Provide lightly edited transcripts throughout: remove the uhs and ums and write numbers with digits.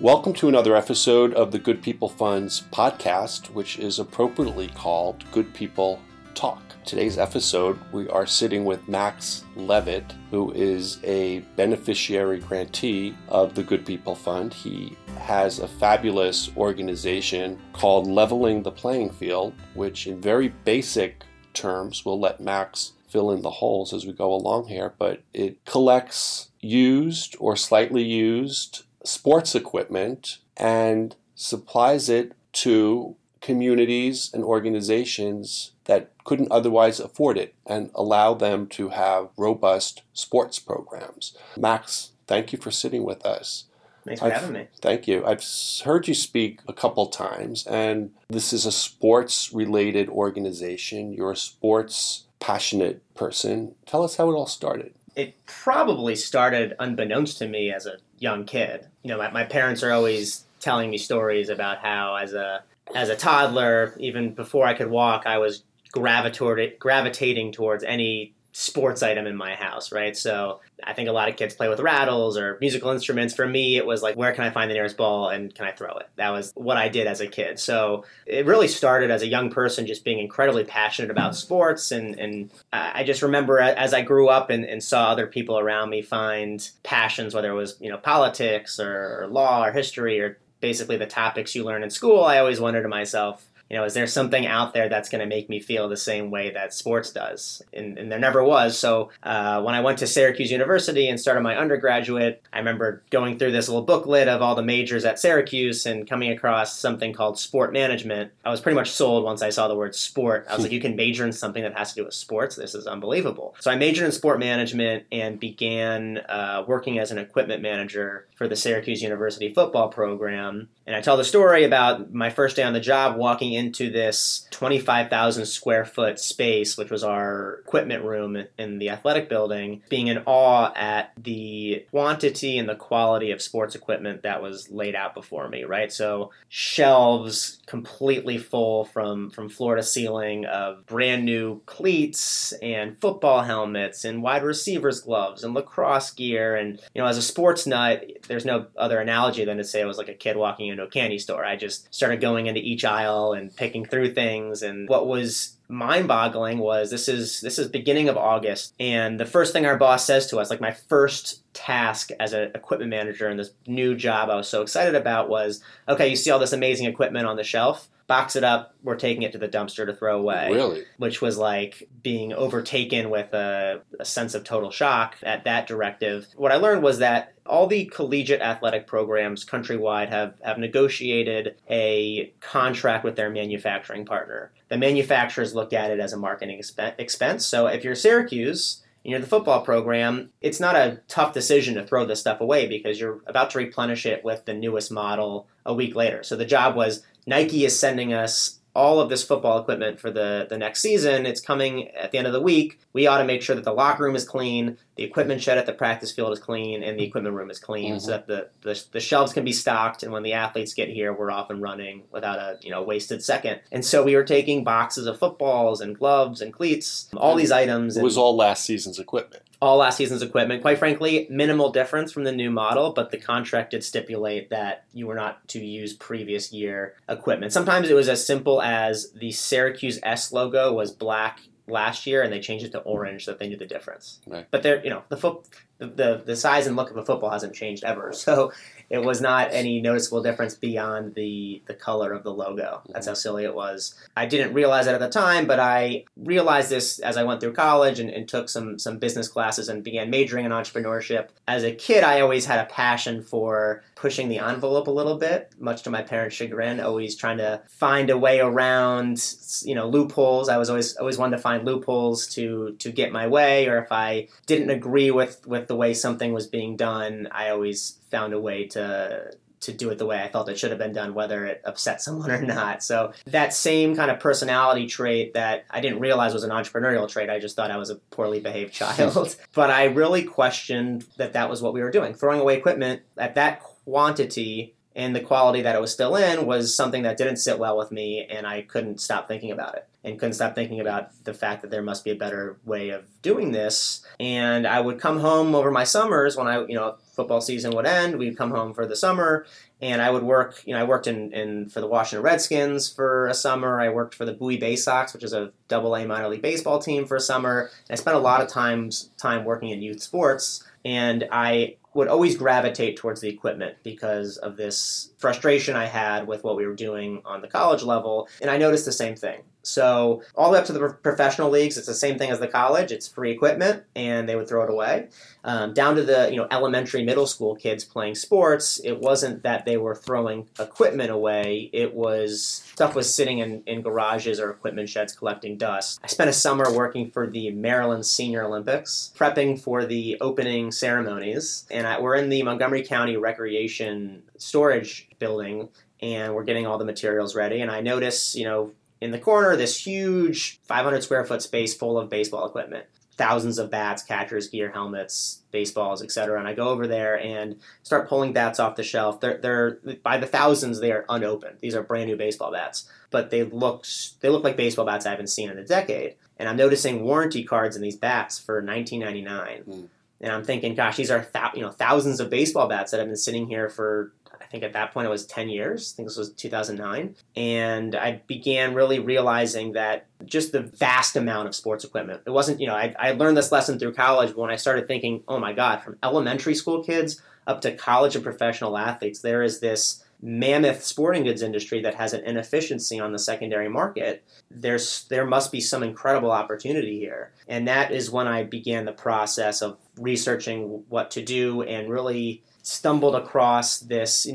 Welcome to another episode of the Good People Fund's podcast, which is appropriately called Good People Talk. Today's episode, we are sitting with Max Levitt, who is a beneficiary grantee of the Good People Fund. He has a fabulous organization called Leveling the Playing Field, which in very basic terms, we'll let Max fill in the holes as we go along here, but it collects used or slightly used sports equipment and supplies it to communities and organizations that couldn't otherwise afford it and allow them to have robust sports programs. Max, thank you for sitting with us. Thanks for having me. Thank you. I've heard you speak a couple times, and this is a sports-related organization. You're a sports-passionate person. Tell us how it all started. It probably started unbeknownst to me as a young kid. You know, my parents are always telling me stories about how as a toddler, even before I could walk, I was gravitating towards any sports item in my house, right? So I think a lot of kids play with rattles or musical instruments. For me, it was like, where can I find the nearest ball and can I throw it? That was what I did as a kid. So it really started as a young person just being incredibly passionate about sports. And I just remember as I grew up and saw other people around me find passions, whether it was, you know, politics or law or history or basically the topics you learn in school, I always wondered to myself, you know, is there something out there that's going to make me feel the same way that sports does? And there never was. So when I went to Syracuse University and started my undergraduate, I remember going through this little booklet of all the majors at Syracuse and coming across something called sport management. I was pretty much sold once I saw the word sport. I was like, you can major in something that has to do with sports. This is unbelievable. So I majored in sport management and began working as an equipment manager for the Syracuse University football program. And I tell the story about my first day on the job, walking into this 25,000 square foot space, which was our equipment room in the athletic building, being in awe at the quantity and the quality of sports equipment that was laid out before me, right? So shelves completely full from floor to ceiling of brand new cleats and football helmets and wide receivers gloves and lacrosse gear. And, you know, as a sports nut, there's no other analogy than to say it was like a kid walking into a candy store. I just started going into each aisle and picking through things. And what was mind-boggling was this is beginning of August. And the first thing our boss says to us, like my first task as an equipment manager in this new job I was so excited about was, okay, you see all this amazing equipment on the shelf, box it up, we're taking it to the dumpster to throw away. Really? Which was like being overtaken with a sense of total shock at that directive. What I learned was that all the collegiate athletic programs countrywide have negotiated a contract with their manufacturing partner. The manufacturers looked at it as a marketing expense. So if you're Syracuse, you know, the football program, it's not a tough decision to throw this stuff away because you're about to replenish it with the newest model a week later. So the job was, Nike is sending us all of this football equipment for the next season. It's coming at the end of the week. We ought to make sure that the locker room is clean, the equipment shed at the practice field is clean, and the equipment room is clean so that the shelves can be stocked. And when the athletes get here, we're off and running without a wasted second. And so we were taking boxes of footballs and gloves and cleats, all these items. It was all last season's equipment. All last season's equipment. Quite frankly, minimal difference from the new model, but the contract did stipulate that you were not to use previous year equipment. Sometimes it was as simple as the Syracuse S logo was black last year and they changed it to orange so that they knew the difference. Right. But they're, the size and look of a football hasn't changed ever. So it was not any noticeable difference beyond the color of the logo. That's how silly it was. I didn't realize that at the time, but I realized this as I went through college and took some business classes and began majoring in entrepreneurship. As a kid, I always had a passion for pushing the envelope a little bit, much to my parents' chagrin, always trying to find a way around, loopholes. I was always wanted to find loopholes to get my way, or if I didn't agree with the way something was being done, I always found a way to do it the way I felt it should have been done, whether it upset someone or not. So that same kind of personality trait that I didn't realize was an entrepreneurial trait, I just thought I was a poorly behaved child. But I really questioned that was what we were doing. Throwing away equipment at that quantity And the quality that it was still in was something that didn't sit well with me, and I couldn't stop thinking about it. And couldn't stop thinking about the fact that there must be a better way of doing this. And I would come home over my summers when football season would end. We'd come home for the summer, and I would work. I worked for the Washington Redskins for a summer. I worked for the Bowie Bay Sox, which is a AA minor league baseball team, for a summer. And I spent a lot of time working in youth sports, and I would always gravitate towards the equipment because of this frustration I had with what we were doing on the college level. And I noticed the same thing. So all the way up to the professional leagues, it's the same thing as the college. It's free equipment, and they would throw it away. Down to the elementary, middle school kids playing sports, it wasn't that they were throwing equipment away. It was stuff was sitting in garages or equipment sheds collecting dust. I spent a summer working for the Maryland Senior Olympics, prepping for the opening ceremonies. And we're in the Montgomery County Recreation Storage Building, and we're getting all the materials ready. And I notice, in the corner, this huge 500-square-foot space full of baseball equipment. Thousands of bats, catchers, gear, helmets, baseballs, etc. And I go over there and start pulling bats off the shelf. They're by the thousands, they are unopened. These are brand-new baseball bats. But they look like baseball bats I haven't seen in a decade. And I'm noticing warranty cards in these bats for $19.99. Mm. And I'm thinking, gosh, these are thousands of baseball bats that have been sitting here for, I think at that point it was 10 years. I think this was 2009. And I began really realizing that just the vast amount of sports equipment. It wasn't, I learned this lesson through college, but when I started thinking, oh my God, from elementary school kids up to college and professional athletes, there is this mammoth sporting goods industry that has an inefficiency on the secondary market. There must be some incredible opportunity here. And that is when I began the process of researching what to do and really stumbled across this,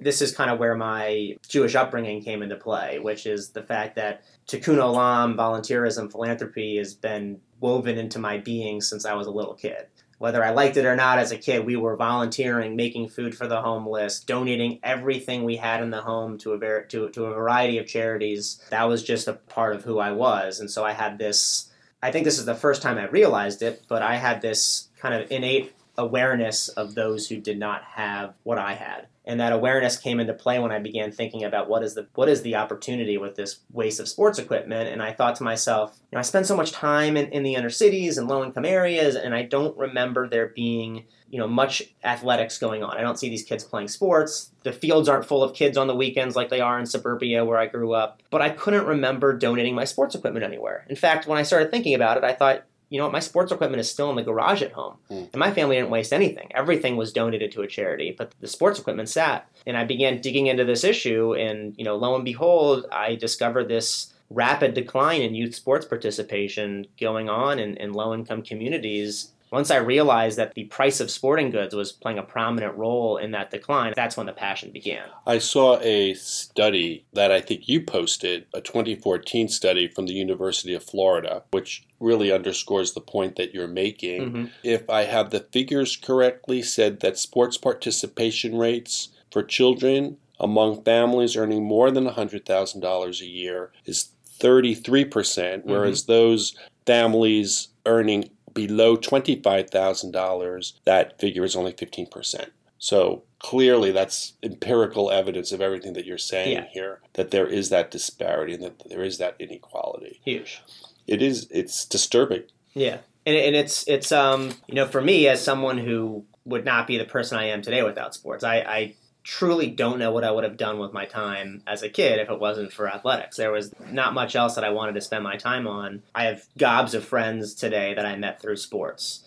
this is kind of where my Jewish upbringing came into play, which is the fact that tikkun olam, volunteerism, philanthropy has been woven into my being since I was a little kid. Whether I liked it or not, as a kid, we were volunteering, making food for the homeless, donating everything we had in the home to a variety of charities. That was just a part of who I was. And so I had this, I think this is the first time I realized it, but I had this kind of innate awareness of those who did not have what I had. And that awareness came into play when I began thinking about what is the opportunity with this waste of sports equipment. And I thought to myself, I spend so much time in the inner cities and low-income areas, and I don't remember there being, much athletics going on. I don't see these kids playing sports. The fields aren't full of kids on the weekends like they are in suburbia where I grew up. But I couldn't remember donating my sports equipment anywhere. In fact, when I started thinking about it, I thought, my sports equipment is still in the garage at home. Mm. And my family didn't waste anything. Everything was donated to a charity, but the sports equipment sat. And I began digging into this issue, and, lo and behold, I discovered this rapid decline in youth sports participation going on in low-income communities. Once I realized that the price of sporting goods was playing a prominent role in that decline, that's when the passion began. I saw a study that I think you posted, a 2014 study from the University of Florida, which really underscores the point that you're making. Mm-hmm. If I have the figures correctly, said that sports participation rates for children among families earning more than $100,000 a year is 33%, whereas mm-hmm. those families earning below $25,000, that figure is only 15%. So clearly that's empirical evidence of everything that you're saying here, that there is that disparity and that there is that inequality. Huge. It's disturbing. Yeah. And it's for me, as someone who would not be the person I am today without sports, I truly don't know what I would have done with my time as a kid if it wasn't for athletics. There was not much else that I wanted to spend my time on. I have gobs of friends today that I met through sports.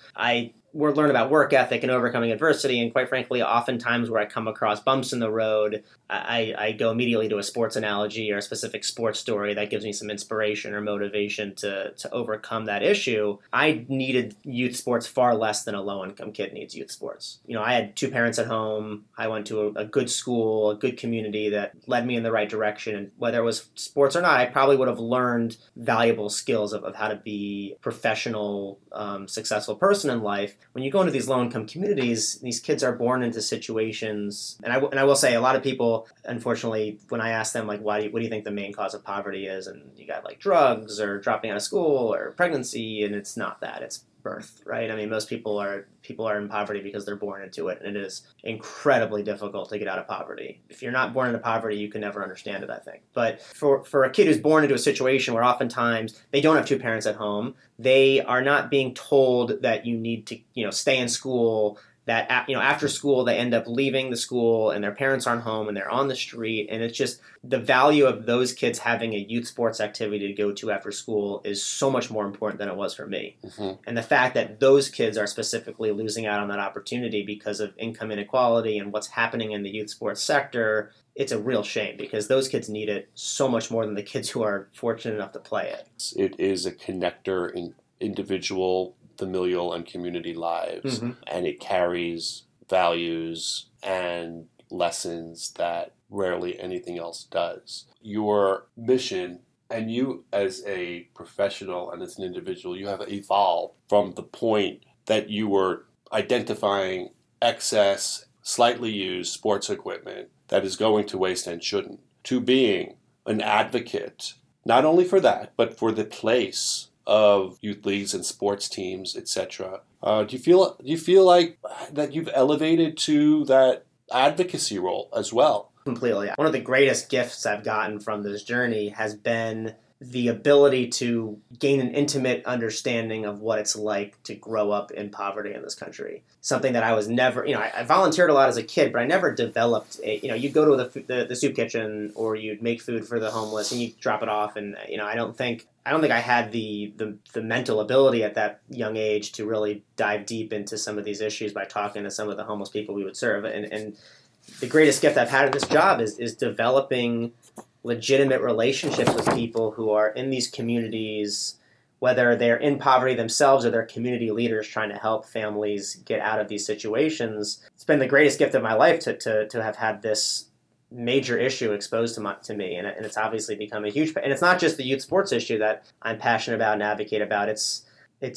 We're learning about work ethic and overcoming adversity, and quite frankly, oftentimes where I come across bumps in the road, I go immediately to a sports analogy or a specific sports story that gives me some inspiration or motivation to overcome that issue. I needed youth sports far less than a low-income kid needs youth sports. I had two parents at home. I went to a good school, a good community that led me in the right direction. And whether it was sports or not, I probably would have learned valuable skills of how to be a professional, successful person in life. When you go into these low-income communities, these kids are born into situations, and I will say a lot of people, unfortunately, when I ask them, what do you think the main cause of poverty is? And you got drugs or dropping out of school or pregnancy, and it's not that. It's birth, right? I mean, most people are in poverty because they're born into it, and it is incredibly difficult to get out of poverty. If you're not born into poverty, you can never understand it, I think. But for a kid who's born into a situation where oftentimes they don't have two parents at home, they are not being told that you need to, stay in school, that, after school they end up leaving the school and their parents aren't home and they're on the street. And it's just the value of those kids having a youth sports activity to go to after school is so much more important than it was for me. Mm-hmm. And the fact that those kids are specifically losing out on that opportunity because of income inequality and what's happening in the youth sports sector, it's a real shame because those kids need it so much more than the kids who are fortunate enough to play it. It is a connector in individual, familial, and community lives, mm-hmm. and it carries values and lessons that rarely anything else does. Your mission, and you as a professional and as an individual, you have evolved from the point that you were identifying excess, slightly used sports equipment that is going to waste and shouldn't, to being an advocate, not only for that, but for the place of youth leagues and sports teams, etc. Do you feel like that you've elevated to that advocacy role as well? Completely. One of the greatest gifts I've gotten from this journey has been the ability to gain an intimate understanding of what it's like to grow up in poverty in this country. Something that I was never, I volunteered a lot as a kid, but I never developed a, you go to the soup kitchen or you'd make food for the homeless and you drop it off. And, I don't think I had the mental ability at that young age to really dive deep into some of these issues by talking to some of the homeless people we would serve. And the greatest gift I've had in this job is developing legitimate relationships with people who are in these communities, whether they're in poverty themselves or they're community leaders trying to help families get out of these situations. It's been the greatest gift of my life to have had this major issue exposed to me. And it's obviously become a huge, and it's not just the youth sports issue that I'm passionate about and advocate about. It's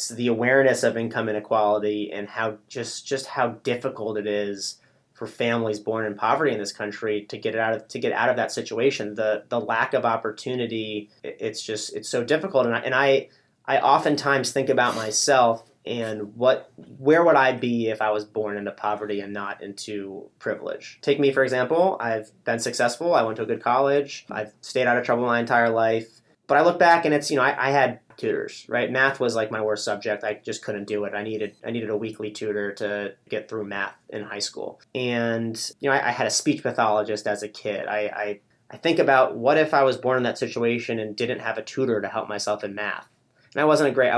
the awareness of income inequality and how just how difficult it is for families born in poverty in this country to get out of that situation. The lack of opportunity, it's so difficult. And I oftentimes think about myself and where would I be if I was born into poverty and not into privilege? Take me, for example. I've been successful. I went to a good college. I've stayed out of trouble my entire life. But I look back and it's, I had tutors, right? Math was like my worst subject. I just couldn't do it. I needed a weekly tutor to get through math in high school. And, I had a speech pathologist as a kid. I think about what if I was born in that situation and didn't have a tutor to help myself in math. And I wasn't great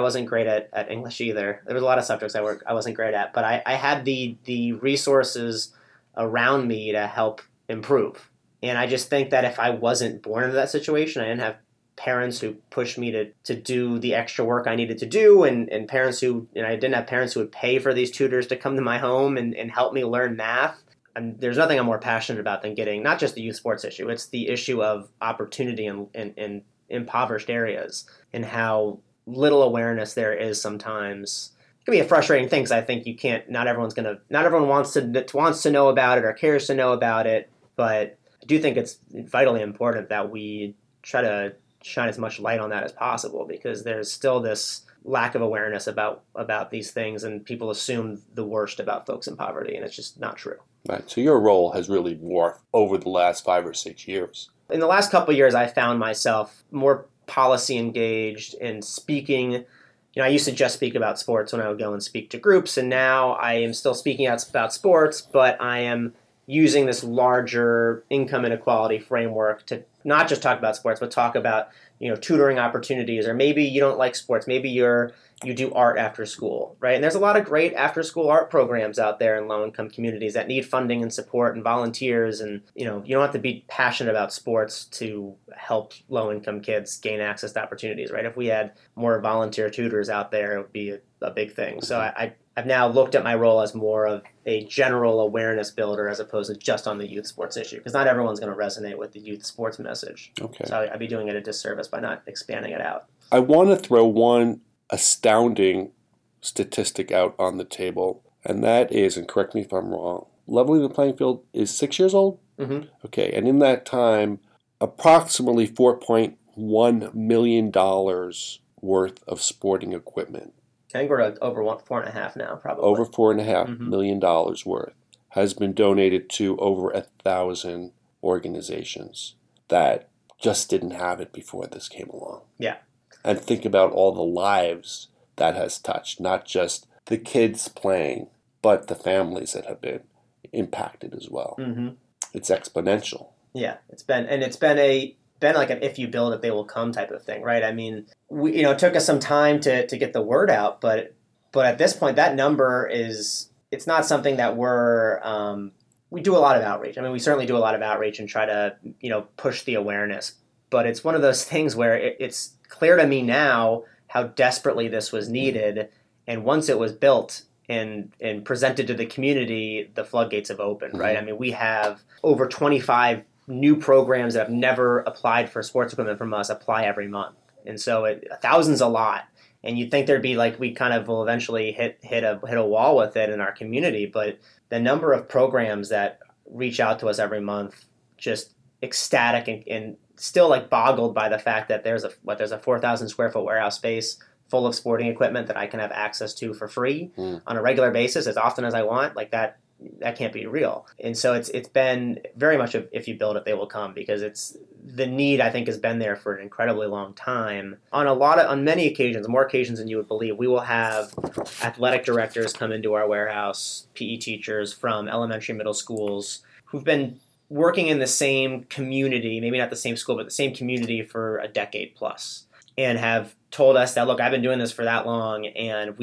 at English either. There was a lot of subjects I wasn't great at, but I had the resources around me to help improve. And I just think that if I wasn't born into that situation, I didn't have parents who pushed me to do the extra work I needed to do, and parents who, I didn't have parents who would pay for these tutors to come to my home and help me learn math. And there's nothing I'm more passionate about than getting, not just the youth sports issue, it's the issue of opportunity in impoverished areas and how little awareness there is sometimes. It can be a frustrating thing because I think not everyone wants to know about it or cares to know about it, but I do think it's vitally important that we try to shine as much light on that as possible, because there's still this lack of awareness about these things, and people assume the worst about folks in poverty, and it's just not true. Right. So your role has really morphed over the last 5 or 6 years. In the last couple of years, I found myself more policy engaged in speaking. I used to just speak about sports when I would go and speak to groups, and now I am still speaking out about sports, but I am using this larger income inequality framework to not just talk about sports, but talk about, tutoring opportunities, or maybe you don't like sports. Maybe you do art after school, right? And there's a lot of great after school art programs out there in low income communities that need funding and support and volunteers. And, you don't have to be passionate about sports to help low income kids gain access to opportunities, right? If we had more volunteer tutors out there, it would be a big thing. So I've now looked at my role as more of a general awareness builder as opposed to just on the youth sports issue, because not everyone's going to resonate with the youth sports message. Okay. So I'd be doing it a disservice by not expanding it out. I want to throw one astounding statistic out on the table, and that is, and correct me if I'm wrong, Leveling the Playing Field is 6 years old? Mm-hmm. Okay, and in that time, approximately $4.1 million worth of sporting equipment I think we're over $4.5 million now, probably. Over $4.5 million worth has been donated to over 1,000 organizations that just didn't have it before this came along. Yeah. And think about all the lives that has touched, not just the kids playing, but the families that have been impacted as well. Mm-hmm. It's exponential. Yeah, it's been like an if you build it, they will come type of thing, right? I mean, we, it took us some time to get the word out, but at this point, that number it's not something that we're we do a lot of outreach. I mean, we certainly do a lot of outreach and try to push the awareness. But it's one of those things where it's clear to me now how desperately this was needed, and once it was built and presented to the community, the floodgates have opened, right? Mm-hmm. I mean, we have over 25 new programs that have never applied for sports equipment from us apply every month. And so 1,000's a lot. And you'd think there'd be we kind of will eventually hit a wall with it in our community. But the number of programs that reach out to us every month, just ecstatic and still boggled by the fact that there's a 4,000 square foot warehouse space full of sporting equipment that I can have access to for free on a regular basis as often as I want. That can't be real. And so it's been very much of if you build it, they will come, because it's the need, I think, has been there for an incredibly long time. On many occasions, more occasions than you would believe, we will have athletic directors come into our warehouse, PE teachers from elementary, middle schools who've been working in the same community, maybe not the same school, but the same community for a decade plus, and have told us that, look, I've been doing this for that long, and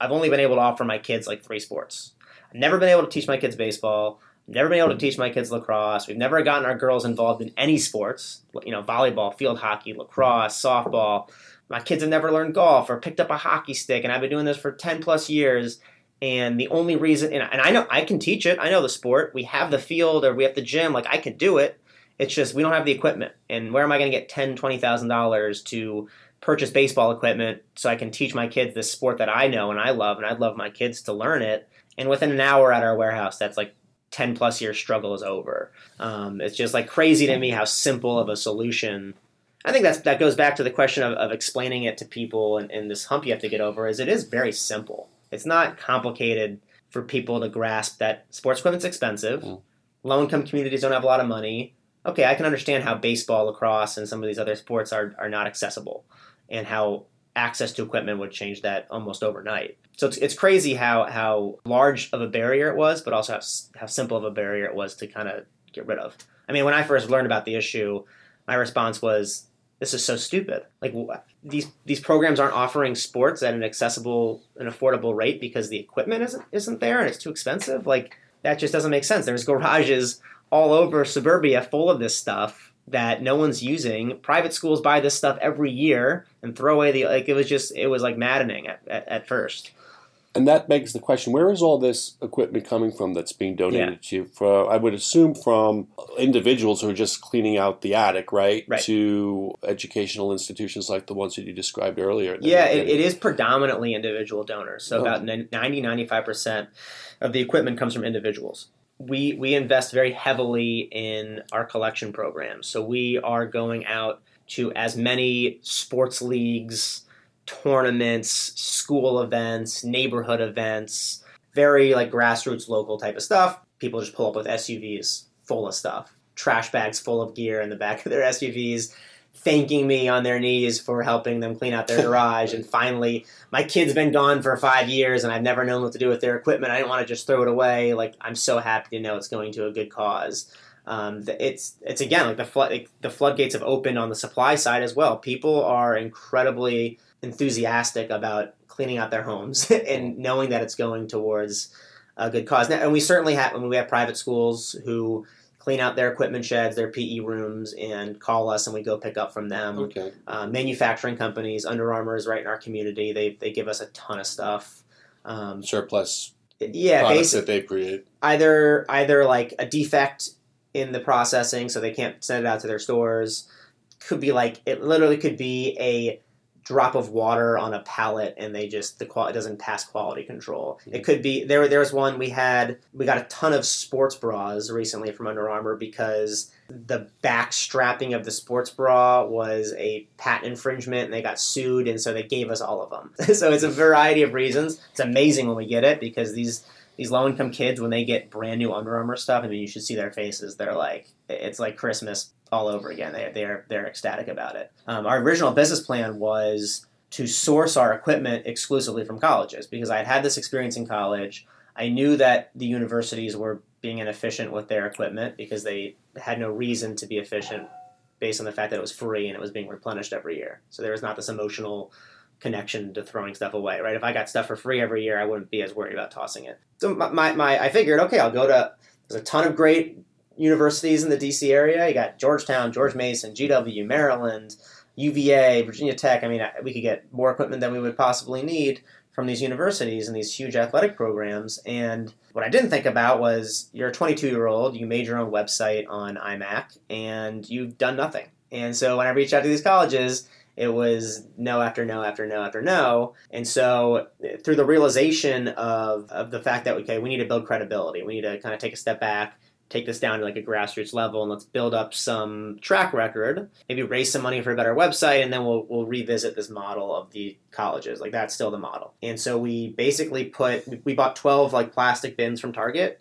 I've only been able to offer my kids 3 sports. Never been able to teach my kids baseball. Never been able to teach my kids lacrosse. We've never gotten our girls involved in any sports, volleyball, field hockey, lacrosse, softball. My kids have never learned golf or picked up a hockey stick, and I've been doing this for 10 plus years. And the only reason, and I know I can teach it. I know the sport. We have the field, or we have the gym. I can do it. It's just we don't have the equipment. And where am I going to get $10,000, $20,000 to purchase baseball equipment so I can teach my kids this sport that I know and I love, and I'd love my kids to learn it? And within an hour at our warehouse, that's 10 plus year struggle is over. It's just crazy to me how simple of a solution. I think that goes back to the question of explaining it to people, and this hump you have to get over is it is very simple. It's not complicated for people to grasp that sports equipment's expensive. Low income communities don't have a lot of money. Okay, I can understand how baseball, lacrosse, and some of these other sports are not accessible, and how access to equipment would change that almost overnight. So it's crazy how large of a barrier it was, but also how simple of a barrier it was to kind of get rid of. I mean, when I first learned about the issue, my response was, this is so stupid. These programs aren't offering sports at an accessible and affordable rate because the equipment isn't there and it's too expensive. That just doesn't make sense. There's garages all over suburbia full of this stuff that no one's using. Private schools buy this stuff every year and throw away it was maddening at first. And that begs the question, where is all this equipment coming from that's being donated to you? I would assume from individuals who are just cleaning out the attic, right? To educational institutions like the ones that you described earlier. Yeah, it is predominantly individual donors. So about 90-95% of the equipment comes from individuals. We invest very heavily in our collection programs. So we are going out to as many sports leagues, tournaments, school events, neighborhood events, very grassroots local type of stuff. People just pull up with SUVs full of stuff, trash bags full of gear in the back of their SUVs, thanking me on their knees for helping them clean out their garage. And finally, my kid's been gone for 5 years and I've never known what to do with their equipment. I didn't want to just throw it away. I'm so happy to know it's going to a good cause. It's again, the floodgates have opened on the supply side as well. People are incredibly enthusiastic about cleaning out their homes and knowing that it's going towards a good cause. Now, and we certainly have, when we have private schools who clean out their equipment sheds, their PE rooms, and call us, and we go pick up from them. Okay. Manufacturing companies, Under Armour is right in our community. They give us a ton of stuff. Surplus products that they create. Either a defect in the processing, so they can't send it out to their stores. Could be it literally could be a drop of water on a pallet, and they just it doesn't pass quality control. Mm-hmm. It could be there was one we got a ton of sports bras recently from Under Armour because the back strapping of the sports bra was a patent infringement, and they got sued, and so they gave us all of them. So it's a variety of reasons. It's amazing when we get it because these low-income kids, when they get brand new Under Armour stuff, I mean, you should see their faces. They're like, it's like Christmas all over again. They're ecstatic about it. Our original business plan was to source our equipment exclusively from colleges because I had this experience in college. I knew that the universities were being inefficient with their equipment because they had no reason to be efficient based on the fact that it was free and it was being replenished every year. So there was not this emotional connection to throwing stuff away, right? If I got stuff for free every year, I wouldn't be as worried about tossing it. So I figured, okay, I'll go to, there's a ton of great universities in the DC area. You got Georgetown, George Mason, GW, Maryland, UVA, Virginia Tech. I mean, we could get more equipment than we would possibly need from these universities and these huge athletic programs. And what I didn't think about was you're a 22-year-old, you made your own website on iMac, and you've done nothing. And so when I reached out to these colleges, it was no after no after no after no. And so through the realization of the fact that, okay, we need to build credibility. We need to kind of take a step back, take this down to like a grassroots level, and let's build up some track record, maybe raise some money for a better website, and then we'll revisit this model of the colleges. Like, that's still the model. And so we basically bought 12 like plastic bins from Target,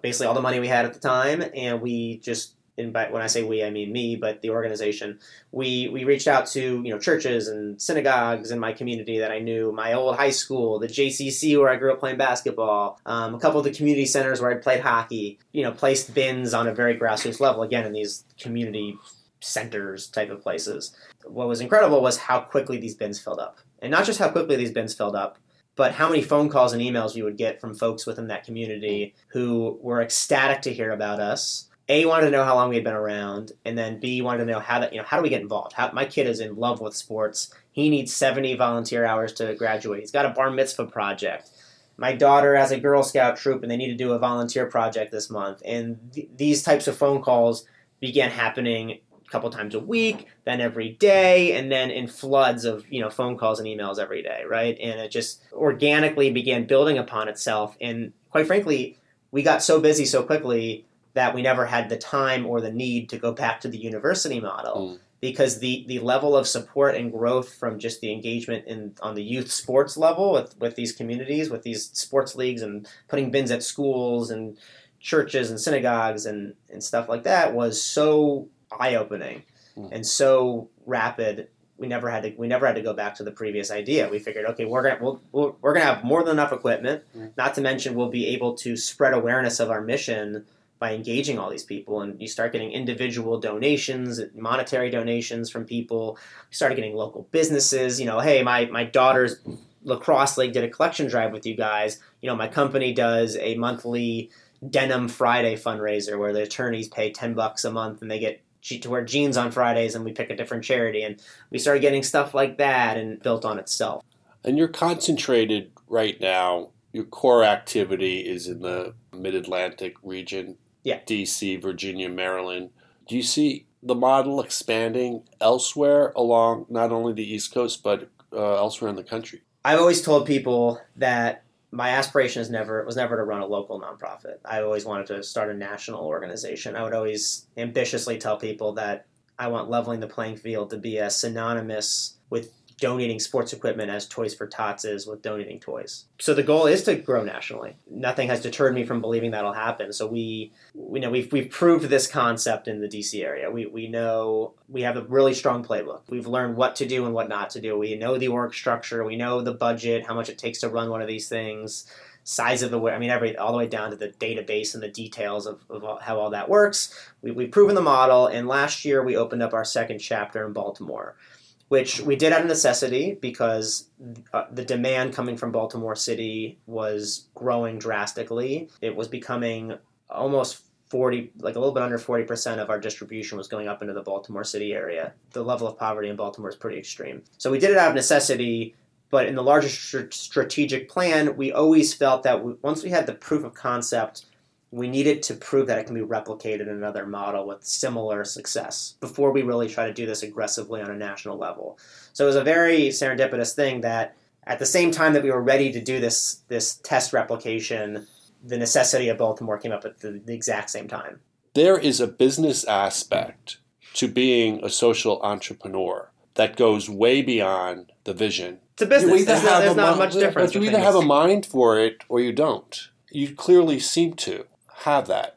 basically all the money we had at the time, and we just, and by, when I say we, I mean me, but the organization, we reached out to, you know, churches and synagogues in my community that I knew, my old high school, the JCC where I grew up playing basketball, a couple of the community centers where I played hockey, you know, placed bins on a very grassroots level, again, in these community centers type of places. What was incredible was how quickly these bins filled up. And not just how quickly these bins filled up, but how many phone calls and emails you would get from folks within that community who were ecstatic to hear about us. A, wanted to know how long we had been around, and then B, wanted to know how do we get involved? My kid is in love with sports. He needs 70 volunteer hours to graduate. He's got a bar mitzvah project. My daughter has a Girl Scout troop, and they need to do a volunteer project this month. And these types of phone calls began happening a couple times a week, then every day, and then in floods of, you know, phone calls and emails every day, right? And it just organically began building upon itself. And quite frankly, we got so busy so quickly that we never had the time or the need to go back to the university model because the level of support and growth from just the engagement on the youth sports level with these communities, with these sports leagues and putting bins at schools and churches and synagogues and stuff like that was so eye-opening and so rapid. We never had to go back to the previous idea. We figured, okay, we're gonna have more than enough equipment, not to mention we'll be able to spread awareness of our mission by engaging all these people. And you start getting individual donations, monetary donations from people. You start getting local businesses. You know, hey, my daughter's lacrosse league did a collection drive with you guys. You know, my company does a monthly Denim Friday fundraiser where the attorneys pay $10 a month and they get to wear jeans on Fridays and we pick a different charity. And we started getting stuff like that and built on itself. And you're concentrated right now. Your core activity is in the mid-Atlantic region. Yeah. DC, Virginia, Maryland. Do you see the model expanding elsewhere along not only the East Coast, but elsewhere in the country? I've always told people that my aspiration was never to run a local nonprofit. I always wanted to start a national organization. I would always ambitiously tell people that I want Leveling the Playing Field to be as synonymous with donating sports equipment as Toys for Tots is with donating toys. So the goal is to grow nationally. Nothing has deterred me from believing that'll happen. So we've proved this concept in the DC area. We know we have a really strong playbook. We've learned what to do and what not to do. We know the org structure. We know the budget, how much it takes to run one of these things, size of the way, I mean, all the way down to the database and the details of how all that works. We've proven the model. And last year we opened up our second chapter in Baltimore, which we did out of necessity because the demand coming from Baltimore City was growing drastically. It was becoming almost 40, like a little bit under 40% of our distribution was going up into the Baltimore City area. The level of poverty in Baltimore is pretty extreme. So we did it out of necessity, but in the larger strategic plan, we always felt that once we had the proof of concept we needed to prove that it can be replicated in another model with similar success before we really try to do this aggressively on a national level. So it was a very serendipitous thing that at the same time that we were ready to do this test replication, the necessity of Baltimore came up at the exact same time. There is a business aspect to being a social entrepreneur that goes way beyond the vision. It's a business. There's not much difference. But you either have a mind for it or you don't. You clearly seem to have that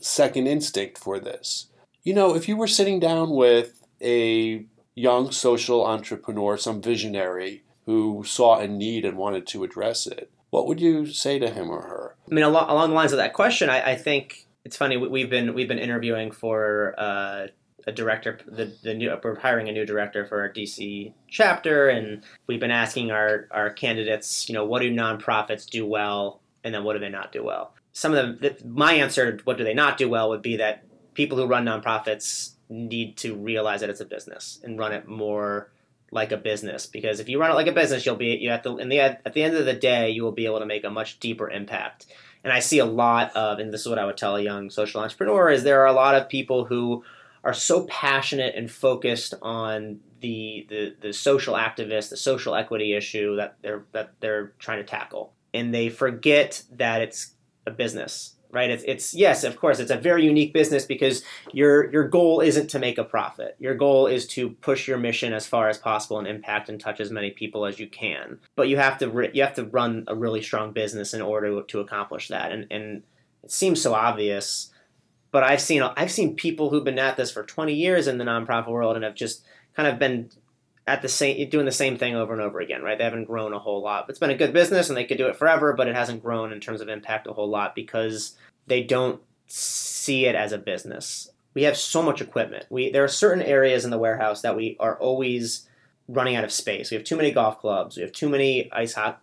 second instinct for this. You know, if you were sitting down with a young social entrepreneur, some visionary who saw a need and wanted to address it, what would you say to him or her? I mean, along the lines of that question, I think it's funny. We've been interviewing for a director. We're hiring a new director for our DC chapter, and we've been asking our candidates, you know, what do nonprofits do well? And then what do they not do well? Some of my answer to what do they not do well would be that people who run nonprofits need to realize that it's a business and run it more like a business. Because if you run it like a business, at the end of the day, you will be able to make a much deeper impact. And I see a lot of, and this is what I would tell a young social entrepreneur, is there are a lot of people who are so passionate and focused on the social activist, the social equity issue that they're trying to tackle. And they forget that it's a business, right? It's yes, of course, it's a very unique business because your goal isn't to make a profit. Your goal is to push your mission as far as possible and impact and touch as many people as you can. But you have to run a really strong business in order to accomplish that. And it seems so obvious, but I've seen people who've been at this for 20 years in the nonprofit world and have just kind of been doing the same thing over and over again, right? They haven't grown a whole lot. It's been a good business and they could do it forever, but it hasn't grown in terms of impact a whole lot because they don't see it as a business. We have so much equipment. There are certain areas in the warehouse that we are always running out of space. We have too many golf clubs. We have too many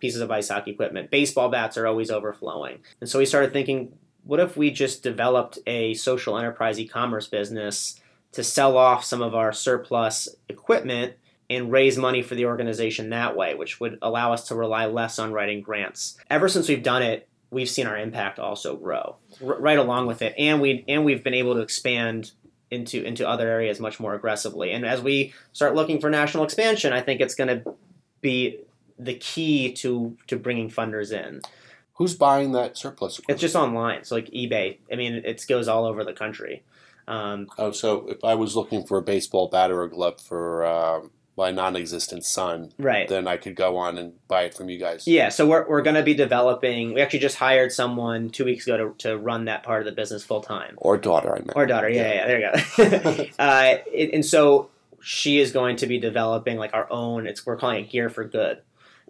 pieces of ice hockey equipment. Baseball bats are always overflowing. And so we started thinking, what if we just developed a social enterprise e-commerce business to sell off some of our surplus equipment and raise money for the organization that way, which would allow us to rely less on writing grants. Ever since we've done it, we've seen our impact also grow right along with it. And we've been able to expand into other areas much more aggressively. And as we start looking for national expansion, I think it's going to be the key to bringing funders in. Who's buying that surplus equipment? It's just online. So like eBay. I mean, it goes all over the country. So if I was looking for a baseball bat or a glove for my non-existent son, right, then I could go on and buy it from you guys. Yeah, so we're going to be developing. We actually just hired someone 2 weeks ago to run that part of the business full time. Or daughter, I meant. Or daughter, yeah, there you go. And so she is going to be developing like our own. We're calling it Gear for Good,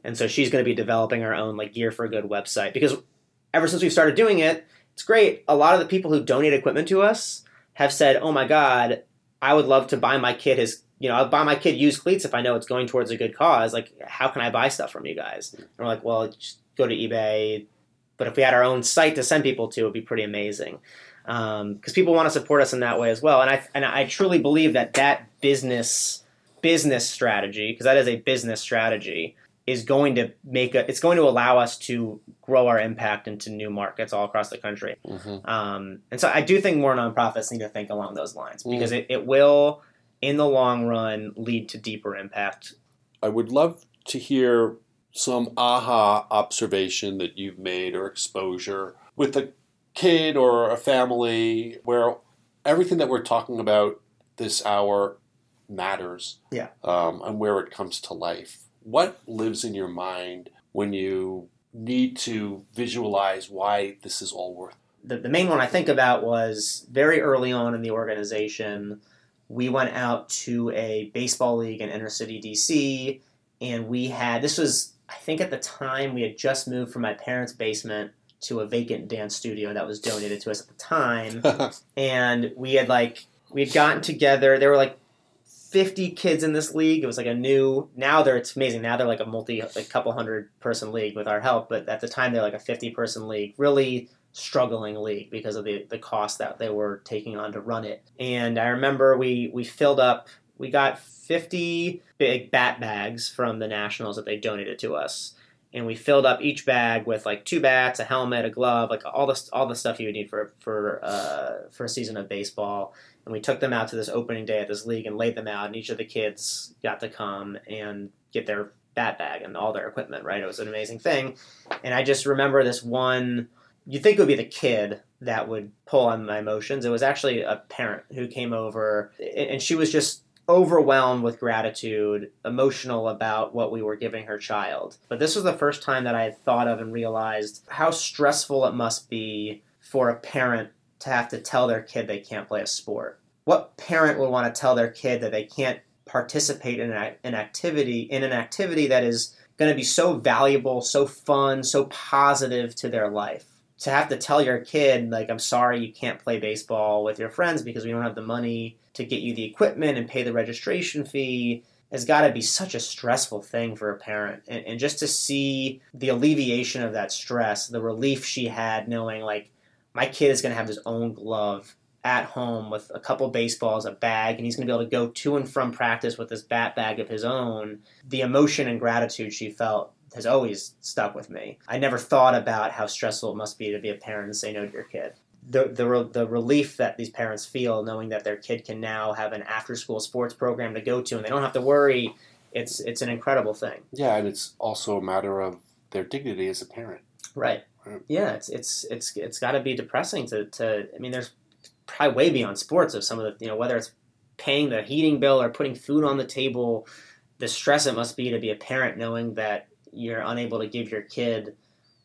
and so she's going to be developing our own like Gear for Good website because ever since we've started doing it, it's great. A lot of the people who donate equipment to us have said, "Oh my God, I would love to buy my kid his." You know, I'll buy my kid used cleats if I know it's going towards a good cause. Like, how can I buy stuff from you guys? And we're like, well, just go to eBay. But if we had our own site to send people to, it would be pretty amazing. Because people want to support us in that way as well. And I truly believe that business strategy, because that is a business strategy, is going to it's going to allow us to grow our impact into new markets all across the country. Mm-hmm. And so I do think more nonprofits need to think along those lines because it will, in the long run, lead to deeper impact. I would love to hear some aha observation that you've made or exposure with a kid or a family where everything that we're talking about this hour matters, and where it comes to life. What lives in your mind when you need to visualize why this is all worth it? The main one I think about was very early on in the organization. We went out to a baseball league in inner city DC, and I think at the time we had just moved from my parents' basement to a vacant dance studio that was donated to us at the time. And we had gotten together. There were 50 kids in this league. It was it's amazing. Now they're like a couple hundred person league with our help. But at the time they're like a 50 person league, really struggling league because of the cost that they were taking on to run it. And I remember we filled up, we got 50 big bat bags from the Nationals that they donated to us. and we filled up each bag with like two bats, a helmet, a glove, like all the stuff you would need for a season of baseball. And we took them out to this opening day at this league and laid them out, and each of the kids got to come and get their bat bag and all their equipment, right? It was an amazing thing. And I just remember this one, you'd think it would be the kid that would pull on my emotions. It was actually a parent who came over, and she was just overwhelmed with gratitude, emotional about what we were giving her child. But this was the first time that I had thought of and realized how stressful it must be for a parent to have to tell their kid they can't play a sport. What parent would want to tell their kid that they can't participate in an activity that is going to be so valuable, so fun, so positive to their life? To have to tell your kid, like, I'm sorry you can't play baseball with your friends because we don't have the money to get you the equipment and pay the registration fee, has got to be such a stressful thing for a parent. And just to see the alleviation of that stress, the relief she had knowing, like, my kid is going to have his own glove at home with a couple baseballs, a bag, and he's going to be able to go to and from practice with this bat bag of his own. The emotion and gratitude she felt has always stuck with me. I never thought about how stressful it must be to be a parent and say no to your kid. The relief that these parents feel knowing that their kid can now have an after-school sports program to go to and they don't have to worry, it's an incredible thing. Yeah, and it's also a matter of their dignity as a parent. Right. Yeah, it's got to be depressing to. I mean, there's probably way beyond sports of some of the, you know, whether it's paying the heating bill or putting food on the table, the stress it must be to be a parent knowing that you're unable to give your kid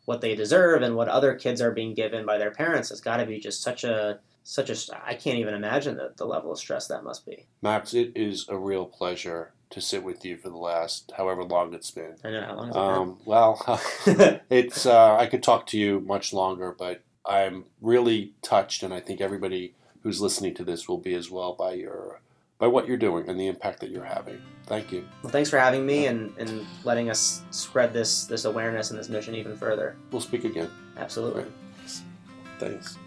what they deserve and what other kids are being given by their parents has got to be just such a I can't even imagine the level of stress that must be. Max, it is a real pleasure to sit with you for the last however long it's been. I know, how long has it been? Well, it's I could talk to you much longer, but I'm really touched, and I think everybody who's listening to this will be as well, by your by what you're doing and the impact that you're having. Thank you. Well, thanks for having me and letting us spread this awareness and this mission even further. We'll speak again. Absolutely. Right. Thanks.